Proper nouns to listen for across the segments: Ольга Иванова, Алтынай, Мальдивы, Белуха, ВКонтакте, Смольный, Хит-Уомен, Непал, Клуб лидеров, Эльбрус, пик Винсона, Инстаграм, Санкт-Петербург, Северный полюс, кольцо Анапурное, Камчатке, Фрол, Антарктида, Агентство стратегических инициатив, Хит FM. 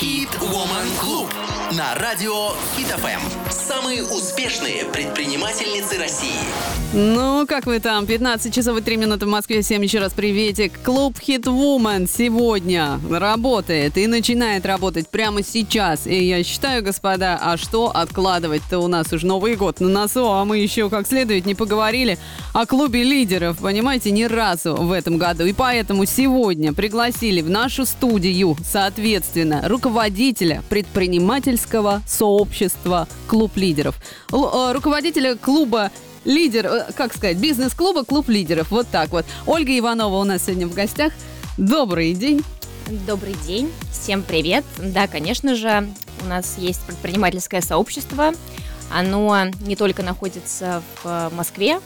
Хит-Уомен Клуб на радио Хит FM. Самые успешные предпринимательницы России. Ну, как вы там? 15 часов и 3 минуты в Москве. Всем еще раз приветик. Клуб Хит-Уомен сегодня работает и начинает работать прямо сейчас. И я считаю, господа, а что откладывать-то, у нас уже Новый год на носу, а мы еще как следует не поговорили о клубе лидеров, понимаете, ни разу в этом году. И поэтому сегодня пригласили в нашу студию, соответственно, руководителя предпринимательского сообщества «Клуб лидеров». Руководителя клуба «Лидер», как сказать, бизнес-клуба «Клуб лидеров». Вот так вот. Ольга Иванова у нас сегодня в гостях. Добрый день. Добрый день. Всем привет. Да, конечно же, у нас есть предпринимательское сообщество. Оно не только находится в Москве.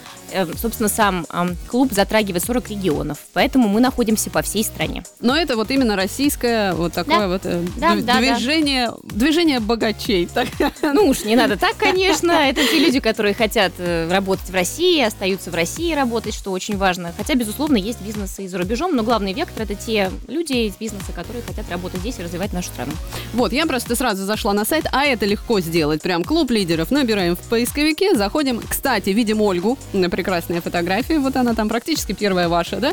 Собственно, сам клуб затрагивает 40 регионов, поэтому мы находимся по всей стране. Но это вот именно российское вот такое, да, вот, да, движение, да, да, движение богачей. Ну уж не надо так, конечно. Это те люди, которые хотят работать в России, остаются в России работать, что очень важно. Хотя, безусловно, есть бизнесы и за рубежом, но главный вектор – это те люди из бизнеса, которые хотят работать здесь и развивать нашу страну. Вот, я просто сразу зашла на сайт, а это легко сделать. Прям клуб лидеров набираем в поисковике, заходим. Кстати, видим Ольгу, например, прекрасная фотография, вот она там практически первая ваша, да?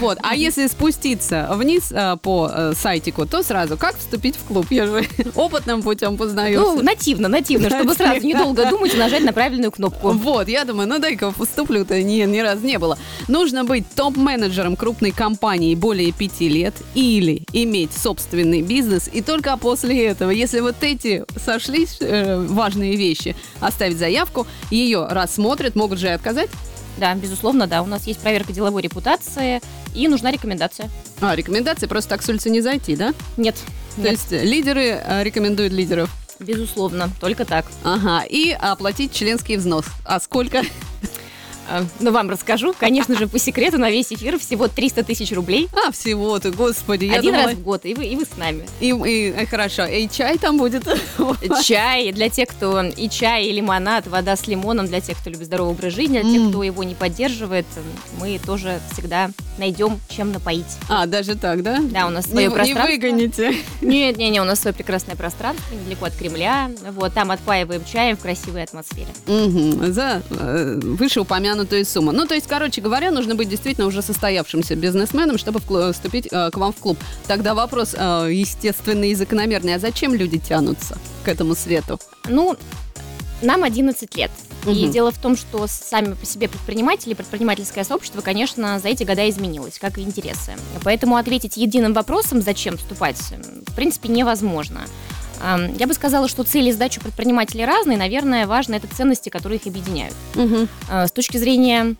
Вот. А если спуститься вниз по сайтику, то сразу как вступить в клуб? Я же опытным путем познаю. Ну, нативно, чтобы сразу недолго думать и нажать на правильную кнопку. Вот, я думаю, ну дай-ка поступлю-то, ни разу не было. Нужно быть топ-менеджером крупной компании более 5 лет или иметь собственный бизнес, и только после этого, если вот эти сошлись важные вещи, оставить заявку, ее рассмотрят, могут же и отказать. Да, безусловно, да. У нас есть проверка деловой репутации и нужна рекомендация. А, рекомендация? Просто так с улицы не зайти, да? Нет. То есть лидеры рекомендуют лидеров? Безусловно, только так. Ага, и оплатить членский взнос. А сколько? Ну, вам расскажу, конечно же, по секрету, на весь эфир всего 300 тысяч рублей. А, всего-то, господи. Один раз в год, и вы с нами. И хорошо, и чай там будет? Чай для тех, кто... И чай, и лимонад, вода с лимоном для тех, кто любит здоровый образ жизни, для тех, кто его не поддерживает, мы тоже всегда найдем, чем напоить. А, даже так, да? Да, у нас свое пространство. Не выгоните. Нет, у нас свое прекрасное пространство, недалеко от Кремля. Вот, там отпаиваем чаем в красивой атмосфере. Угу, за вышеупомянутую сумма. Ну, то есть, короче говоря, нужно быть действительно уже состоявшимся бизнесменом, чтобы вступить к вам в клуб. Тогда вопрос естественный и закономерный. А зачем люди тянутся к этому свету? Ну, нам 11 лет. Угу. И дело в том, что сами по себе предприниматели, предпринимательское сообщество, конечно, за эти года изменилось, как и интересы. Поэтому ответить единым вопросом, зачем вступать, в принципе, невозможно. Я бы сказала, что цели и задачи предпринимателей разные. Наверное, важно это ценности, которые их объединяют. Угу. С точки зрения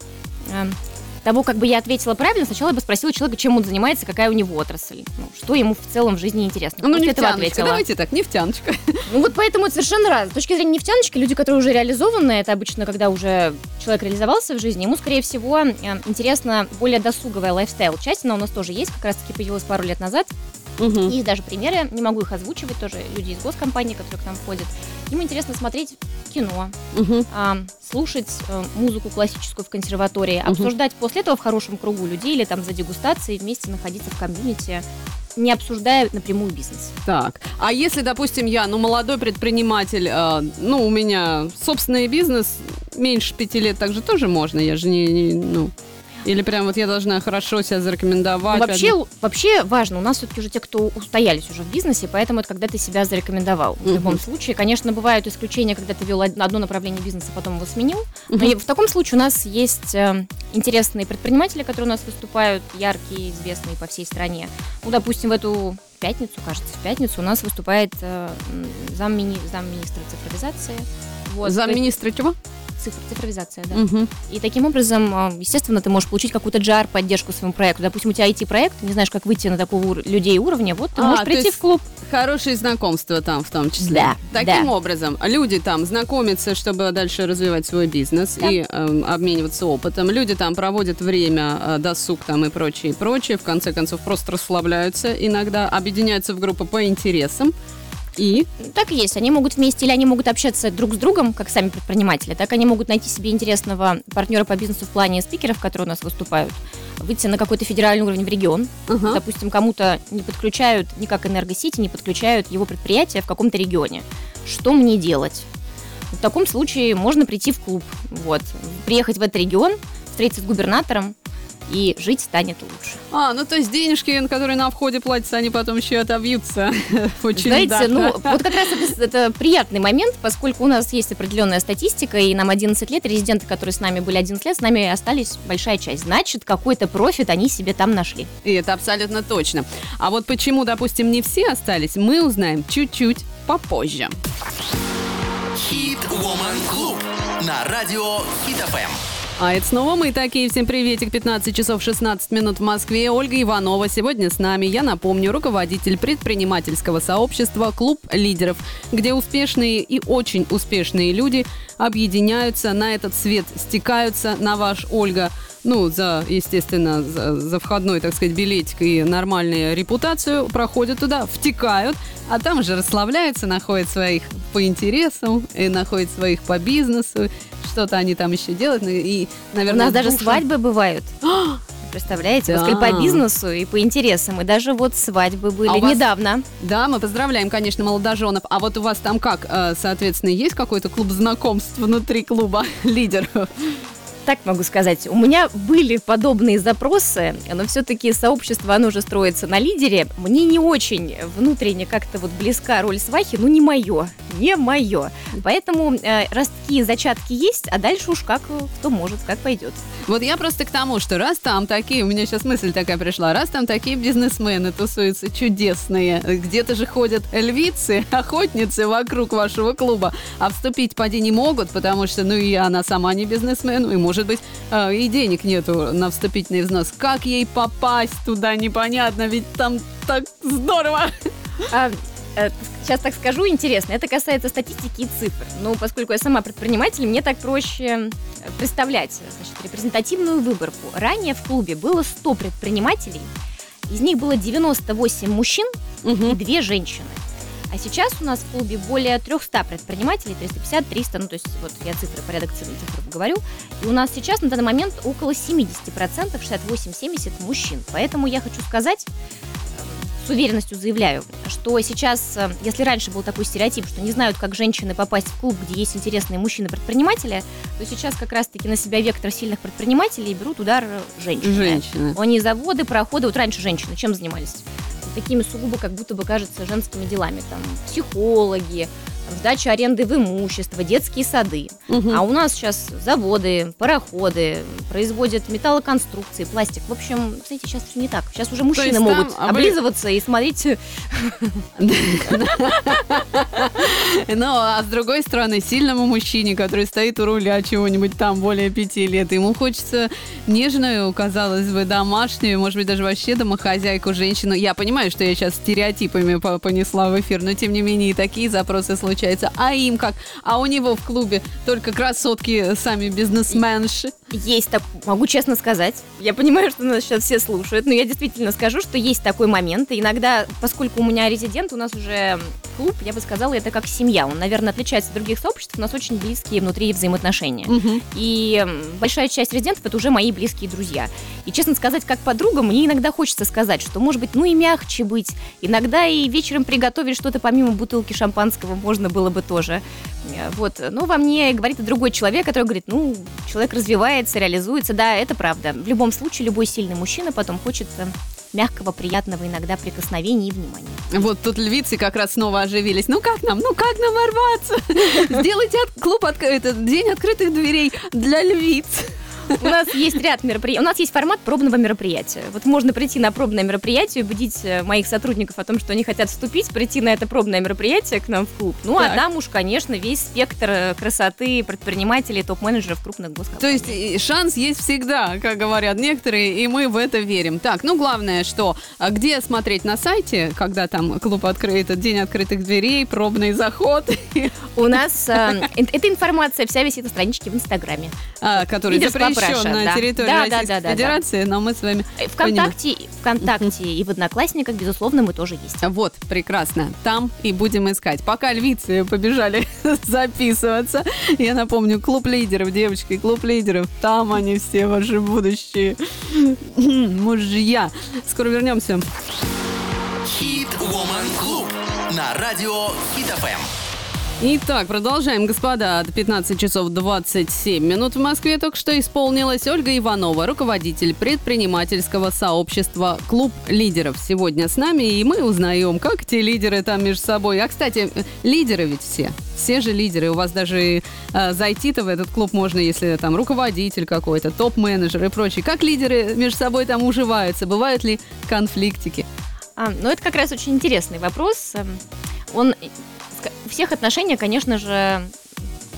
того, как бы я ответила правильно, сначала я бы спросила человека, чем он занимается, какая у него отрасль, что ему в целом в жизни интересно. Ну, нефтяночка, давайте так, нефтяночка. Ну, вот поэтому это совершенно разное. С точки зрения нефтяночки, люди, которые уже реализованы, это обычно, когда уже человек реализовался в жизни, ему, скорее всего, интересна более досуговая лайфстайл-часть, она у нас тоже есть, как раз-таки появилась пару лет назад. Угу. Есть даже примеры, не могу их озвучивать, тоже люди из госкомпании, которые к нам входят. Им интересно смотреть кино, угу, слушать музыку классическую в консерватории, угу, обсуждать после этого в хорошем кругу людей или там за дегустацией вместе находиться в комьюнити, не обсуждая напрямую бизнес. Так, а если, допустим, я, молодой предприниматель, у меня собственный бизнес, меньше 5 лет, так же тоже можно, я же не. Или прям вот я должна хорошо себя зарекомендовать? Вообще важно, у нас все-таки уже те, кто устоялись уже в бизнесе, поэтому это когда ты себя зарекомендовал. В любом случае, конечно, бывают исключения, когда ты вел одно направление бизнеса, потом его сменил. Но в таком случае у нас есть интересные предприниматели, которые у нас выступают, яркие, известные по всей стране. Ну, допустим, в эту пятницу у нас выступает замминистра цифровизации. Вот, замминистра чего? Цифровизация, да. Угу. И таким образом, естественно, ты можешь получить какую-то GR-поддержку своему проекту. Допустим, у тебя IT-проект, не знаешь, как выйти на такого людей уровня, вот ты можешь прийти в клуб. Хорошие знакомства там в том числе. Да. Таким образом, люди там знакомятся, чтобы дальше развивать свой бизнес, да, и обмениваться опытом. Люди там проводят время, досуг там и прочее. В конце концов, просто расслабляются иногда, объединяются в группы по интересам. И? Так и есть. Они могут вместе, или они могут общаться друг с другом, как сами предприниматели, так они могут найти себе интересного партнера по бизнесу в плане спикеров, которые у нас выступают, выйти на какой-то федеральный уровень в регион. Uh-huh. Допустим, кому-то не подключают никак энергосети, не подключают его предприятие в каком-то регионе. Что мне делать? В таком случае можно прийти в клуб, вот, приехать в этот регион, встретиться с губернатором, и жить станет лучше. Ну то есть денежки, которые на входе платятся, они потом еще отобьются. Знаете, вот как раз это приятный момент, поскольку у нас есть определенная статистика, и нам 11 лет, резиденты, которые с нами были 11 лет, с нами остались большая часть. Значит, какой-то профит они себе там нашли. И это абсолютно точно. А вот почему, допустим, не все остались, мы узнаем чуть-чуть попозже. Хит-Уомен Клуб на радио Хит FM. А это снова мы такие. Всем приветик. 15 часов 16 минут в Москве. Ольга Иванова сегодня с нами. Я напомню, руководитель предпринимательского сообщества «Клуб лидеров», где успешные и очень успешные люди объединяются, на этот свет стекаются, на ваш, Ольга, за входной, так сказать, билетик и нормальную репутацию, проходят туда, втекают, а там же расслабляются, находят своих по интересам, и находят своих по бизнесу, что-то они там еще делают. И, наверное, у нас даже свадьбы бывают. Представляете? Да. По бизнесу и по интересам. И даже вот свадьбы были недавно. Да, мы поздравляем, конечно, молодоженов. А вот у вас там как, соответственно, есть какой-то клуб знакомств внутри клуба лидеров? Так могу сказать, у меня были подобные запросы, но все-таки сообщество, оно же строится на лидере. Мне не очень внутренне как-то вот близка роль свахи, не мое. Поэтому ростки, зачатки есть, а дальше уж как, кто может, как пойдет. Вот я просто к тому, что раз там такие, у меня сейчас мысль такая пришла, раз там такие бизнесмены тусуются чудесные, где-то же ходят львицы, охотницы вокруг вашего клуба, а вступить поди не могут, потому что, и она сама не бизнесмен, и может быть, и денег нету на вступительный взнос. Как ей попасть туда, непонятно, ведь там так здорово. Сейчас так скажу, интересно. Это касается статистики и цифр. Поскольку я сама предприниматель, мне так проще представлять, значит, репрезентативную выборку. Ранее в клубе было 100 предпринимателей, из них было 98 мужчин и 2 женщины. А сейчас у нас в клубе более 300 предпринимателей, 350-300, то есть вот я порядок цифр говорю. И у нас сейчас на данный момент около 70%, 68-70 мужчин. Поэтому я хочу сказать, с уверенностью заявляю, что сейчас, если раньше был такой стереотип, что не знают, как женщины попасть в клуб, где есть интересные мужчины-предприниматели, то сейчас как раз-таки на себя вектор сильных предпринимателей берут удар женщины. Они заводы, проходы. Вот раньше женщины чем занимались? Такими сугубо, как будто бы кажется, женскими делами. Там психологи, сдача аренды в имущество, детские сады. Угу. А у нас сейчас заводы, пароходы, производят металлоконструкции, пластик. В общем, кстати, сейчас все не так. Сейчас уже мужчины могут облизываться и смотреть. А с другой стороны, сильному мужчине, который стоит у руля чего-нибудь там более 5 лет, ему хочется нежную, казалось бы, домашнюю, может быть, даже вообще домохозяйку, женщину. Я понимаю, что я сейчас стереотипами понесла в эфир, но тем не менее и такие запросы случаются. А им как? А у него в клубе только красотки, сами бизнесменши. Есть так, могу честно сказать. Я понимаю, что нас сейчас все слушают, но я действительно скажу, что есть такой момент. И иногда, поскольку у меня резидент, у нас уже клуб, я бы сказала, это как семья. Он, наверное, отличается от других сообществ. У нас очень близкие внутри взаимоотношения. Угу. И большая часть резидентов — это уже мои близкие друзья. И, честно сказать, как подруга, мне иногда хочется сказать, что, может быть, и мягче быть. Иногда и вечером приготовить что-то помимо бутылки шампанского можно было бы тоже. Вот. Но во мне говорит другой человек, который говорит, человек развивается, реализуется. Да, это правда. В любом случае, любой сильный мужчина потом хочет мягкого, приятного иногда прикосновения и внимания. Вот тут львицы как раз снова оживились. Как нам ворваться? Сделайте клуб, день открытых дверей для львиц. У нас есть ряд мероприятий. У нас есть формат пробного мероприятия. Вот можно прийти на пробное мероприятие, убедить моих сотрудников о том, что они хотят вступить, прийти на это пробное мероприятие к нам в клуб. А там уж, конечно, весь спектр красоты предпринимателей, топ-менеджеров крупных госкомпаний. То есть шанс есть всегда, как говорят некоторые, и мы в это верим. Так, главное, что где смотреть на сайте, когда там клуб открыт, день открытых дверей, пробный заход. У нас эта информация вся висит на страничке в Инстаграме. Который запрещен на территории Российской Федерации, но мы с вами ВКонтакте и в Одноклассниках, безусловно, мы тоже есть. Вот, прекрасно. Там и будем искать. Пока львицы побежали записываться. Я напомню, клуб лидеров, девочки, клуб лидеров. Там они все, ваши будущие мужья. Скоро вернемся. Хит-Уомен Клуб на радио Хит FM. Итак, продолжаем, господа. 15 часов 27 минут в Москве только что исполнилась Ольга Иванова, руководитель предпринимательского сообщества «Клуб лидеров». Сегодня с нами, и мы узнаем, как те лидеры там между собой. А, кстати, лидеры ведь все же лидеры. У вас даже зайти-то в этот клуб можно, если там руководитель какой-то, топ-менеджер и прочее. Как лидеры между собой там уживаются? Бывают ли конфликтики? Ну, это как раз очень интересный вопрос. У всех отношения, конечно же,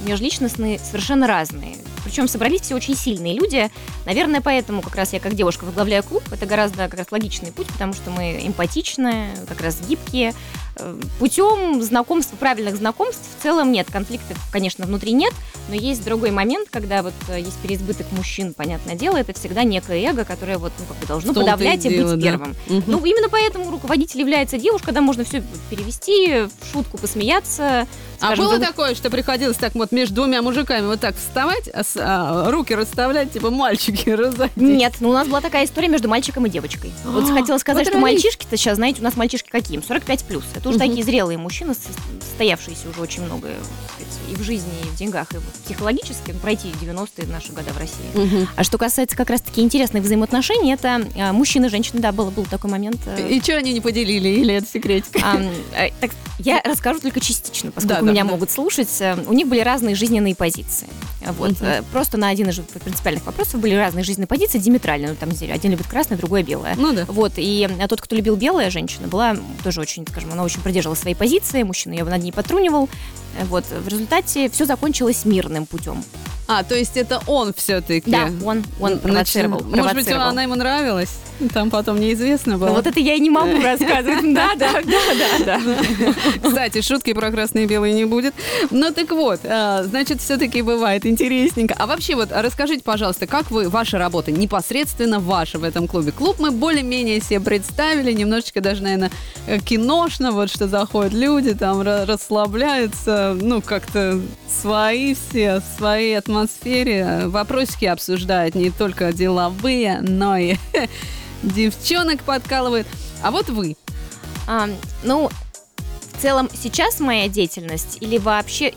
межличностные совершенно разные. Причем собрались все очень сильные люди. Наверное, поэтому как раз я как девушка возглавляю клуб. Это гораздо как раз логичный путь, потому что мы эмпатичные, как раз гибкие. Путем знакомств, правильных знакомств в целом нет. Конфликтов, конечно, внутри нет. Но есть другой момент, когда вот есть переизбыток мужчин, понятное дело, это всегда некое эго, которое вот, должно подавлять и быть первым. Угу. Ну, именно поэтому руководитель является девушкой, когда можно все перевести, в шутку посмеяться. Скажем, было такое, что приходилось так вот между двумя мужиками вот так вставать, руки расставлять, типа мальчики раздать? Нет, у нас была такая история между мальчиком и девочкой. Вот хотела сказать, что мальчишки-то сейчас, знаете, у нас мальчишки какие? 45+. Это уже такие зрелые мужчины, состоявшиеся уже очень много и в жизни, и в деньгах, и психологически пройти 90-е наши года в России. А что касается как раз-таки интересных взаимоотношений, это мужчины и женщины, да, был такой момент. И что они не поделили, или это секретик? Я расскажу только частично, поскольку меня могут слушать. У них были разные жизненные позиции. Вот. Просто на один из принципиальных вопросов были разные жизненные позиции, диаметральные. Один любит красное, другой белое. Вот. И тот, кто любил белое, женщина была тоже очень, скажем, она очень придерживала своей позиции, мужчина ее над ней потрунивал. Вот. В результате все закончилось мирным путем. То есть это он все-таки? Да, он провоцировал. Может быть, она ему нравилась? Там потом неизвестно было. Вот это я и не могу рассказывать. Да. Кстати, шутки про красные и белые не будет. Ну так вот, значит, все-таки бывает интересненько. А вообще вот расскажите, пожалуйста, как ваша работа, непосредственно ваша в этом клубе? Клуб мы более-менее себе представили, немножечко даже, наверное, киношно, вот что заходят люди, там расслабляются, как-то свои все, в своей атмосфере. Вопросики обсуждают не только деловые, но и девчонок подкалывает. А вот вы. В целом сейчас моя деятельность или вообще...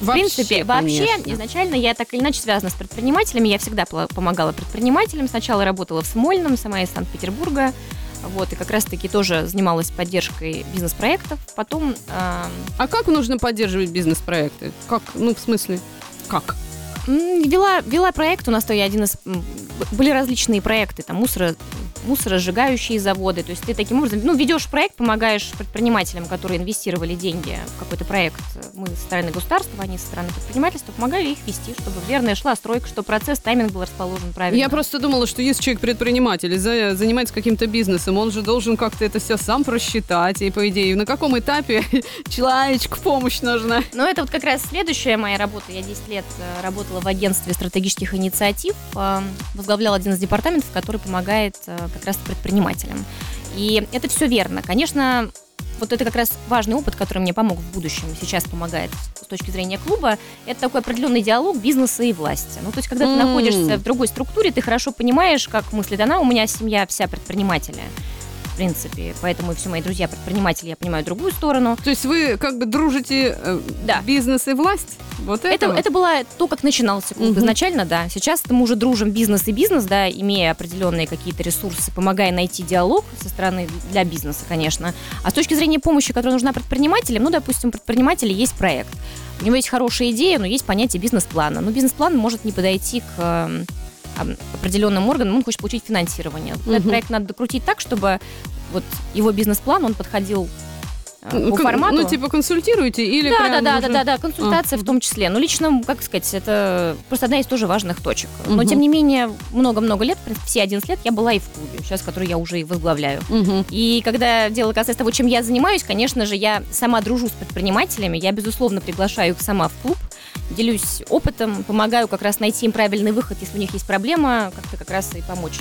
В принципе, изначально я так или иначе связана с предпринимателями. Я всегда помогала предпринимателям. Сначала работала в Смольном, сама из Санкт-Петербурга. Вот, и как раз-таки тоже занималась поддержкой бизнес-проектов. Потом... А как нужно поддерживать бизнес-проекты? Как? Ну, в смысле, как? Вела проект, у нас то я один из... Были различные проекты, там, мусоросжигающие заводы. То есть ты таким образом ведешь проект, помогаешь предпринимателям, которые инвестировали деньги в какой-то проект. Мы со стороны государства, они со стороны предпринимательства помогали их вести, чтобы верно шла стройка, чтобы процесс, тайминг был расположен правильно. Я просто думала, что если человек предприниматель и занимается каким-то бизнесом, он же должен как-то это все сам просчитать. И по идее, на каком этапе человечку помощь нужна? Ну это вот как раз следующая моя работа. Я 10 лет работала в агентстве стратегических инициатив, возглавляла один из департаментов, который помогает как раз предпринимателям. И это все верно. Конечно, вот это как раз важный опыт, который мне помог в будущем, сейчас помогает с точки зрения клуба. Это такой определенный диалог бизнеса и власти. То есть, когда ты находишься в другой структуре, ты хорошо понимаешь, как мыслит она. У меня семья вся предприниматели. В принципе, поэтому все мои друзья предприниматели, я понимаю другую сторону. То есть вы как бы дружите бизнес и власть? Вот это было то, как начинался клуб изначально, да. Сейчас мы уже дружим бизнес и бизнес, да, имея определенные какие-то ресурсы, помогая найти диалог со стороны для бизнеса, конечно. А с точки зрения помощи, которая нужна предпринимателям, допустим, у предпринимателей есть проект. У него есть хорошая идея, но есть понятие бизнес-плана. Но бизнес-план может не подойти к... определенным органам, он хочет получить финансирование. Этот проект надо докрутить так, чтобы вот его бизнес-план, он подходил по формату. Ну, типа консультируете или... Да, консультация в том числе. Ну, лично, как сказать, это просто одна из тоже важных точек. Но, тем не менее, много-много лет, все 11 лет я была и в клубе, сейчас, который я уже и возглавляю. И когда дело касается того, чем я занимаюсь, конечно же, я сама дружу с предпринимателями, я, безусловно, приглашаю их сама в клуб, делюсь опытом, помогаю как раз найти им правильный выход, если у них есть проблема, как-то как раз и помочь.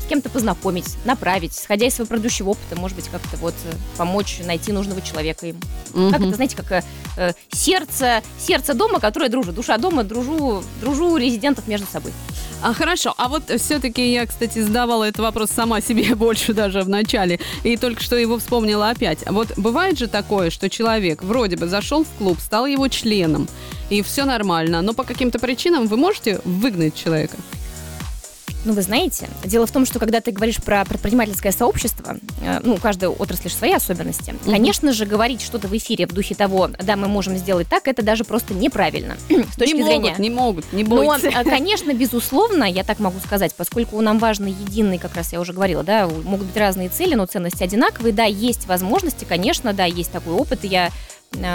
С кем-то познакомить, направить, исходя из своего предыдущего опыта, может быть, как-то вот помочь найти нужного человека им. Как это, знаете, как сердце дома, которое дружу, душа дома, дружу резидентов между собой. Хорошо, а вот все-таки я, кстати, задавала этот вопрос сама себе больше даже в начале, и только что его вспомнила опять. Вот бывает же такое, что человек вроде бы зашел в клуб, стал его членом, и все нормально, но по каким-то причинам вы можете выгнать человека? Ну, вы знаете, дело в том, что когда ты говоришь про предпринимательское сообщество, ну, у каждой отрасли же свои особенности, конечно же, говорить что-то в эфире в духе того, да, мы можем сделать так, это даже просто неправильно. С точки зрения... Не могут, не бойтесь. Но, конечно, безусловно, я так могу сказать, поскольку нам важно единый, как раз я уже говорила, да, могут быть разные цели, но ценности одинаковые, да, есть возможности, конечно, да, есть такой опыт, и я...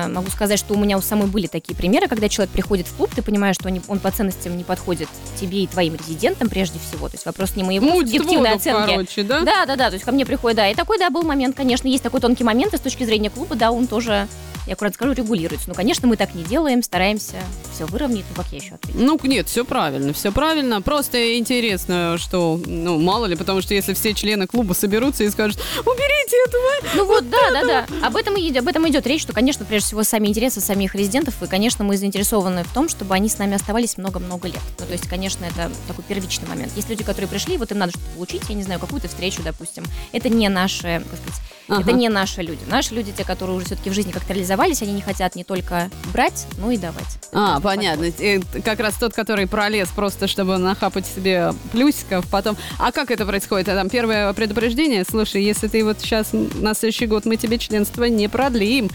могу сказать, что у меня у самой были такие примеры, когда человек приходит в клуб, ты понимаешь, что он по ценностям не подходит тебе и твоим резидентам прежде всего. То есть вопрос не моего субъективной оценки. Короче, да? Да. То есть ко мне приходит, да. И такой, да, был момент, конечно, есть такой тонкий момент, и с точки зрения клуба, да, он тоже, я аккуратно скажу, регулируется. Но, конечно, мы так не делаем, стараемся все выровнять. Ну, как я еще ответила? Ну, нет, все правильно. Просто интересно, что, ну, мало ли, потому что если все члены клуба соберутся и скажут, уберите этого! Ну вот, да. Об этом идет речь, что, конечно, прежде всего, сами интересы самих резидентов, и, конечно, мы заинтересованы в том, чтобы они с нами оставались много-много лет. Ну, то есть, конечно, это такой первичный момент. Есть люди, которые пришли, вот им надо что-то получить, я не знаю, какую-то встречу, допустим. Это не наши, как сказать, это не наши люди. Наши люди, те, которые уже все-таки в жизни как-то реализовались, они не хотят не только брать, но и давать. А, понятно. Это как раз тот, который пролез просто, чтобы нахапать себе плюсиков, потом... А как это происходит? А там первое предупреждение, слушай, если ты вот сейчас на следующий год, мы тебе членство не продлим.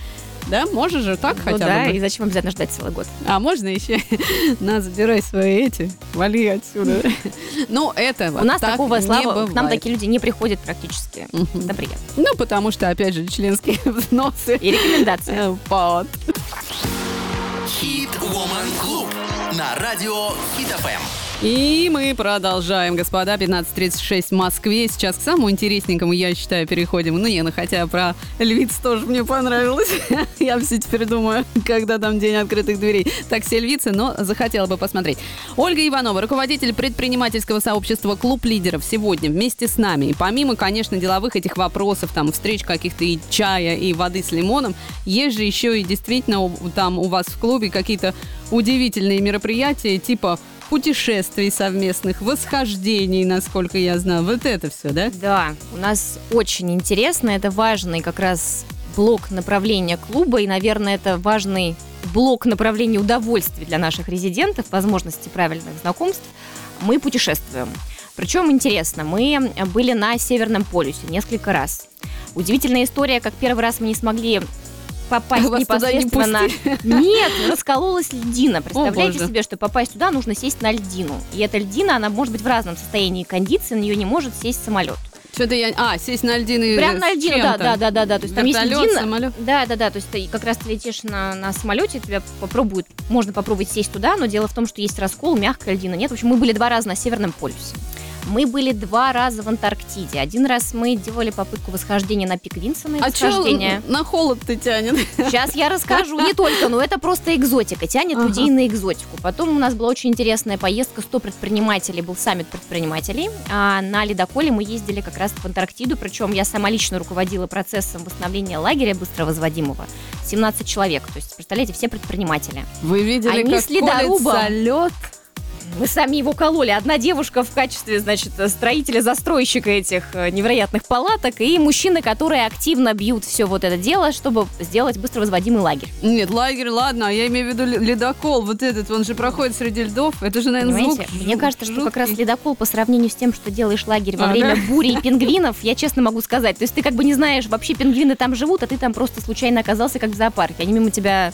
Да, можешь же так хотя бы. И зачем обязательно ждать целый год? А можно еще? На, забирай свои эти, вали отсюда. Ну, это вот так не бывает. У нас такого, слава, к нам такие люди не приходят практически. Это приятно. Ну, потому что, опять же, членские взносы. И рекомендации. Хит-Уомен клуб на радио Хит FM. И мы продолжаем, господа, 15:36 в Москве. Сейчас к самому интересненькому, я считаю, переходим. Хотя про львиц тоже мне понравилось. Я все теперь думаю, когда там день открытых дверей. Так все львицы, но захотела бы посмотреть. Ольга Иванова, руководитель предпринимательского сообщества «Клуб лидеров», сегодня вместе с нами. И помимо, конечно, деловых этих вопросов, там, встреч каких-то и чая, и воды с лимоном, есть же еще и действительно там у вас в клубе какие-то удивительные мероприятия, типа... путешествий совместных, восхождений, насколько я знаю. Вот это все, да? Да, у нас очень интересно. Это важный как раз блок направления клуба. И, наверное, это важный блок направления удовольствий для наших резидентов, возможности правильных знакомств. Мы путешествуем. Причем интересно, мы были на Северном полюсе несколько раз. Удивительная история, как первый раз мы не смогли... попасть непосредственно на... Нет, раскололась льдина. Представляете себе, что попасть туда нужно сесть на льдину. И эта льдина, она может быть в разном состоянии кондиции, на нее не может сесть самолет. Что-то я... А, сесть на льдину. Прям на льдину, да. То есть там вертолет, есть льдина. Самолет. Да. То есть ты как раз летишь на самолете, тебя попробуют, можно попробовать сесть туда, но дело в том, что есть раскол, мягкая льдина. Нет, в общем, мы были 2 раза на Северном полюсе. Мы были 2 раза в Антарктиде. 1 раз мы делали попытку восхождения на пик Винсона. А что на холод ты тянет? Сейчас я расскажу. Не только, но это просто экзотика. Тянет людей на экзотику. Потом у нас была очень интересная поездка. 100 предпринимателей, был саммит предпринимателей. А на ледоколе мы ездили как раз в Антарктиду. Причем я сама лично руководила процессом восстановления лагеря быстровозводимого. 17 человек. То есть, представляете, все предприниматели. Вы видели, как колется лед? Мы сами его кололи. Одна девушка в качестве, значит, строителя-застройщика этих невероятных палаток и мужчины, которые активно бьют все вот это дело, чтобы сделать быстровозводимый лагерь. Нет, лагерь, ладно, я имею в виду ледокол, вот этот, он же проходит среди льдов, это же, наверное, понимаете, звук. Мне кажется, что как раз ледокол по сравнению с тем, что делаешь лагерь во время бури и пингвинов, я честно могу сказать, то есть ты как бы не знаешь, вообще пингвины там живут, а ты там просто случайно оказался как в зоопарке, они мимо тебя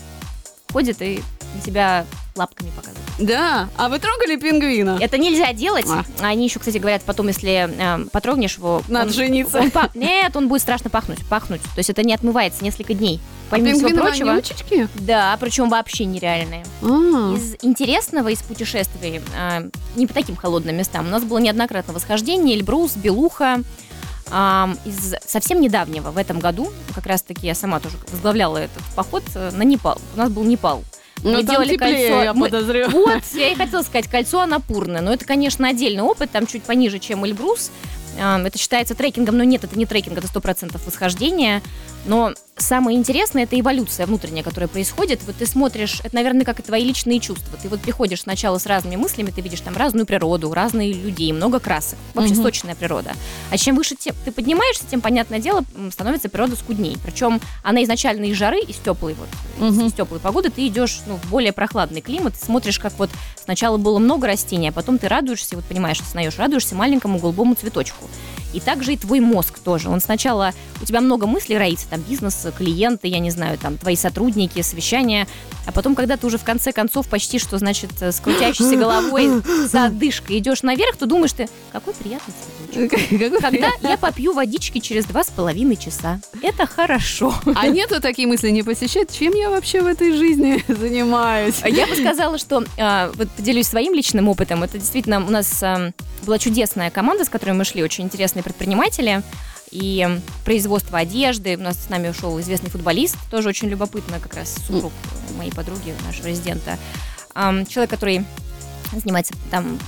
ходят и тебя лапками показывают. Да, а вы трогали пингвина? Это нельзя делать. Они еще, кстати, говорят, потом, если потрогнешь его... Надо жениться. Нет, он будет страшно пахнуть. То есть это не отмывается несколько дней. Помимо всего прочего, вонючечки? Да, причем вообще нереальные. Из интересного, из путешествий не по таким холодным местам, у нас было неоднократно восхождение, Эльбрус, Белуха. Из совсем недавнего, в этом году, как раз-таки я сама тоже возглавляла этот поход на Непал. У нас был Непал. Мы делали кольцо. Я подозреваю. Вот, я и хотела сказать, кольцо Анапурное. Но это, конечно, отдельный опыт, там чуть пониже, чем Эльбрус. Это считается трекингом, но нет, это не трекинг, это 100% восхождение. Но самое интересное — это эволюция внутренняя, которая происходит. Вот ты смотришь, это, наверное, как и твои личные чувства. Ты вот приходишь сначала с разными мыслями, ты видишь там разную природу, разные людей, много красок. Вообще сочная природа. А чем выше ты поднимаешься, тем, понятное дело, становится природа скудней. Причем она изначально из жары, из теплой, из теплой погоды. Ты идешь в более прохладный климат, ты смотришь, как вот сначала было много растений, а потом ты радуешься, вот понимаешь, осознаешь, радуешься маленькому голубому цветочку. И также и твой мозг тоже. Он сначала, у тебя много мыслей роится, там бизнес, клиенты, я не знаю, там твои сотрудники, совещания, а потом, когда ты уже в конце концов почти что, значит, с крутящейся головой, с одышкой идешь наверх, то думаешь ты, какой приятный цветочек. Когда я попью водички через 2,5 часа, это хорошо. А нету такие мысли не посещать, чем я вообще в этой жизни занимаюсь? Я бы сказала, что вот поделюсь своим личным опытом. Это действительно у нас была чудесная команда, с которой мы шли, очень интересные предприниматели и производство одежды. У нас с нами ушел известный футболист, тоже очень любопытно, как раз супруг моей подруги, нашего резидента. Человек, который занимается там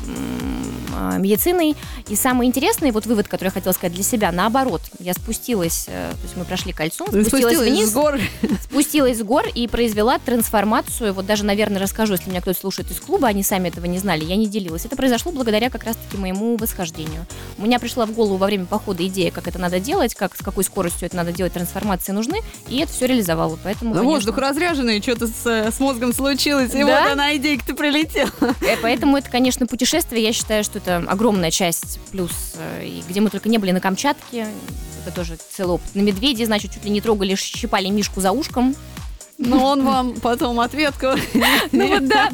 медициной. И самый интересный вот вывод, который я хотела сказать для себя, наоборот. Я спустилась, то есть мы прошли кольцо, спустилась вниз, с гор и произвела трансформацию. Вот даже, наверное, расскажу, если меня кто-то слушает из клуба, они сами этого не знали, я не делилась. Это произошло благодаря как раз-таки моему восхождению. У меня пришла в голову во время похода идея, как это надо делать, как, с какой скоростью это надо делать, трансформации нужны, и это все реализовало. Поэтому, конечно... Воздух разряженный, что-то с мозгом случилось, и да? Вот она, идейка-то прилетела. Поэтому это, конечно, путешествие, я считаю, что это огромная часть, плюс, и где мы только не были, на Камчатке, это тоже целый опыт. На медведе, значит, чуть ли не трогали, щипали мишку за ушком. Но он вам потом ответку. Ну вот да.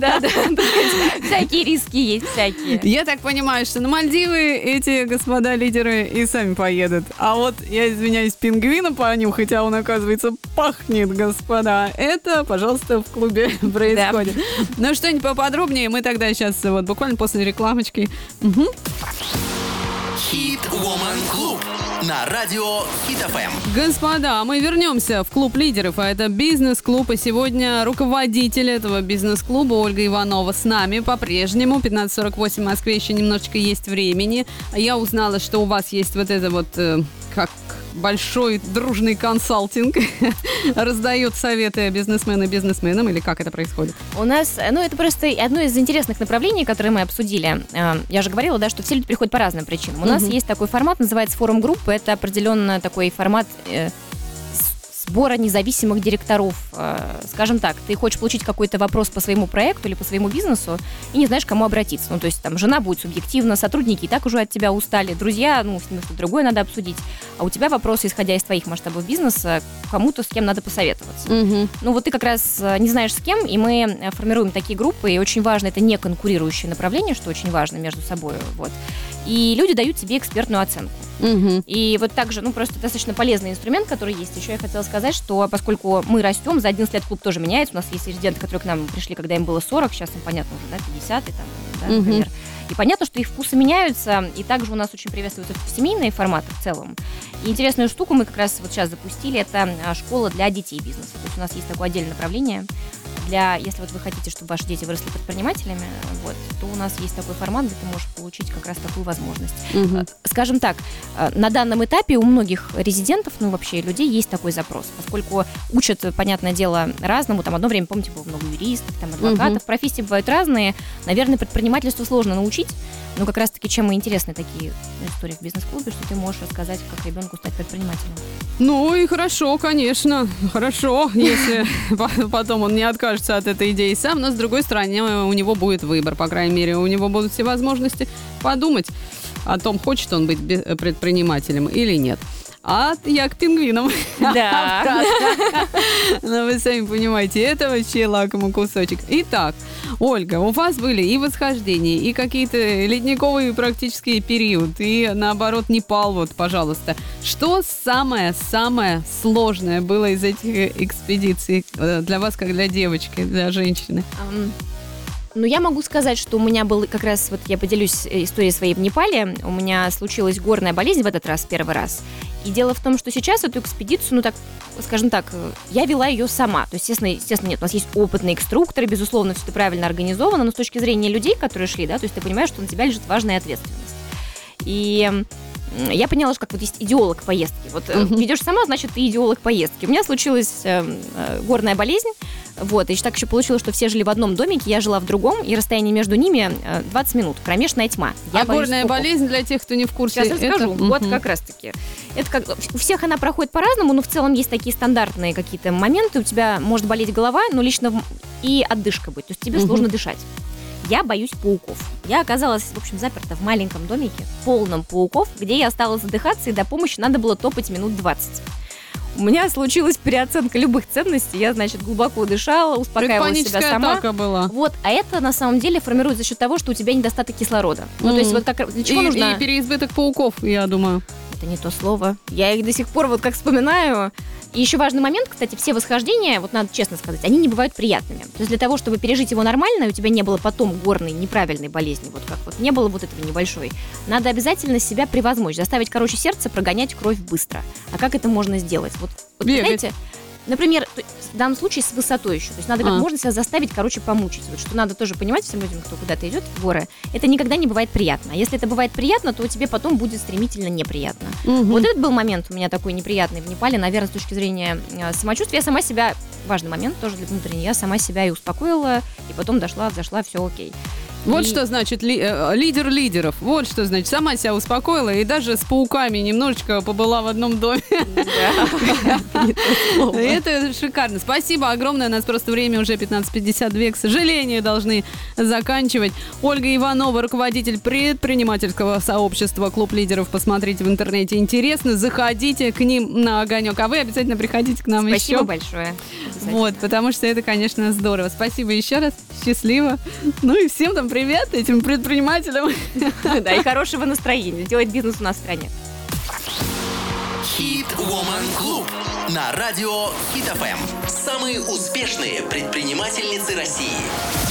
Всякие риски есть, всякие. Я так понимаю, что на Мальдивы эти господа лидеры и сами поедут. А вот, я извиняюсь, пингвина понюхать, а он, оказывается, пахнет, господа. Это, пожалуйста, в клубе происходит. Ну что-нибудь поподробнее мы тогда сейчас вот буквально после рекламочки. Хит-Уомен Клуб на радио Хит FM. Господа, мы вернемся в клуб лидеров, а это бизнес-клуб. И сегодня руководитель этого бизнес-клуба Ольга Иванова с нами по-прежнему. 15:48 в Москве, еще немножечко есть времени. Я узнала, что у вас есть вот это вот, как большой дружный консалтинг, раздает советы бизнесмены бизнесменам, или как это происходит? У нас, это просто одно из интересных направлений, которые мы обсудили. Я же говорила, да, что все люди приходят по разным причинам. У нас есть такой формат, называется форум группы. Это определенно такой формат сбора независимых директоров. Скажем так, ты хочешь получить какой-то вопрос по своему проекту или по своему бизнесу и не знаешь, к кому обратиться. Ну, то есть там жена будет субъективна, сотрудники и так уже от тебя устали, друзья, с ними что-то другое надо обсудить. А у тебя вопросы, исходя из твоих масштабов бизнеса, кому-то, с кем надо посоветоваться. Вот ты как раз не знаешь, с кем, и мы формируем такие группы, и очень важно, это не конкурирующее направление, что очень важно между собой, вот. И люди дают тебе экспертную оценку. И вот также, просто достаточно полезный инструмент, который есть. Еще я хотела сказать, что поскольку мы растем, за 11 лет клуб тоже меняется. У нас есть резиденты, которые к нам пришли, когда им было 40, сейчас им, понятно, уже, 50 и там, например. И понятно, что их вкусы меняются, и также у нас очень приветствуются семейные форматы в целом. И интересную штуку мы как раз вот сейчас запустили, это школа для детей бизнеса. То есть у нас есть такое отдельное направление, если вот вы хотите, чтобы ваши дети выросли предпринимателями, вот, то у нас есть такой формат, где ты можешь получить как раз такую возможность. Скажем так, на данном этапе у многих резидентов, вообще людей, есть такой запрос, поскольку учат, понятное дело, разному. Там одно время, помните, было много юристов, там адвокатов, профессии бывают разные. Наверное, предпринимательству сложно научить, но как раз-таки чем и интересны такие истории в бизнес-клубе, что ты можешь рассказать, как ребенку стать предпринимателем. Ну и хорошо, конечно, хорошо, если потом он не откажет от этой идеи сам, но с другой стороны у него будет выбор, по крайней мере, у него будут все возможности подумать о том, хочет он быть предпринимателем или нет. а я к пингвинам. Да. Но вы сами понимаете, это вообще лакомый кусочек. Итак, Ольга, у вас были и восхождения, и какие-то ледниковые практические периоды, и наоборот Непал, вот, пожалуйста. Что самое-самое сложное было из этих экспедиций для вас, как для девочки, для женщины? Ну, я могу сказать, что у меня был как раз, вот я поделюсь историей своей в Непале, у меня случилась горная болезнь в этот раз, первый раз. И дело в том, что сейчас эту экспедицию, ну так, скажем так, я вела ее сама. То есть, естественно, нет, у нас есть опытные инструкторы, безусловно, все это правильно организовано, но с точки зрения людей, которые шли, да, то есть ты понимаешь, что на тебя лежит важная ответственность. И я поняла, что как вот есть идеолог поездки. Вот идешь сама, значит, ты идеолог поездки. У меня случилась горная болезнь. Вот, и так еще получилось, что все жили в одном домике, я жила в другом, и расстояние между ними 20 минут, кромешная тьма. Я горная болезнь, для тех, кто не в курсе. Сейчас расскажу, вот как раз-таки. Это как, у всех она проходит по-разному, но в целом есть такие стандартные какие-то моменты. У тебя может болеть голова, но лично и отдышка быть, то есть тебе сложно дышать. Я боюсь пауков. Я оказалась, в общем, заперта в маленьком домике, полном пауков, где я стала задыхаться, и до помощи надо было топать минут 20. У меня случилась переоценка любых ценностей. Я, значит, глубоко дышала, успокаивала себя сама. Атака была. Вот, а это на самом деле формируется за счет того, что у тебя недостаток кислорода. Ну, то есть, вот как для чего нужно. И переизбыток пауков, я думаю. Это не то слово. Я их до сих пор вот как вспоминаю. И еще важный момент, кстати, все восхождения, вот надо честно сказать, они не бывают приятными. То есть для того, чтобы пережить его нормально, и у тебя не было потом горной неправильной болезни, вот как вот не было вот этого небольшой, надо обязательно себя превозмочь, заставить, короче, сердце прогонять кровь быстро. А как это можно сделать? Вот знаете, например, в данном случае с высотой еще. То есть надо как можно себя заставить, короче, помучить. Вот что надо тоже понимать всем людям, кто куда-то идет в горы, это никогда не бывает приятно. А если это бывает приятно, то тебе потом будет стремительно неприятно. Вот этот был момент у меня такой неприятный в Непале, наверное, с точки зрения самочувствия. Я сама себя, важный момент тоже для внутреннего, я сама себя и успокоила, и потом дошла, взошла, все окей. Вот что значит лидер лидеров. Вот что значит. Сама себя успокоила и даже с пауками немножечко побыла в одном доме. Это шикарно. Спасибо огромное. У нас просто время уже 15:52. К сожалению, должны заканчивать. Ольга Иванова, руководитель предпринимательского сообщества «Клуб лидеров». Посмотрите в интернете. Интересно. Заходите к ним на огонек. А вы обязательно приходите к нам еще. Спасибо большое. Вот, потому что это, конечно, здорово. Спасибо еще раз. Счастливо. Ну и всем там привет этим предпринимателям. Да, и хорошего настроения. Делать бизнес у нас в стране. Хит-Уомен Клуб на радио Хит FM. Самые успешные предпринимательницы России.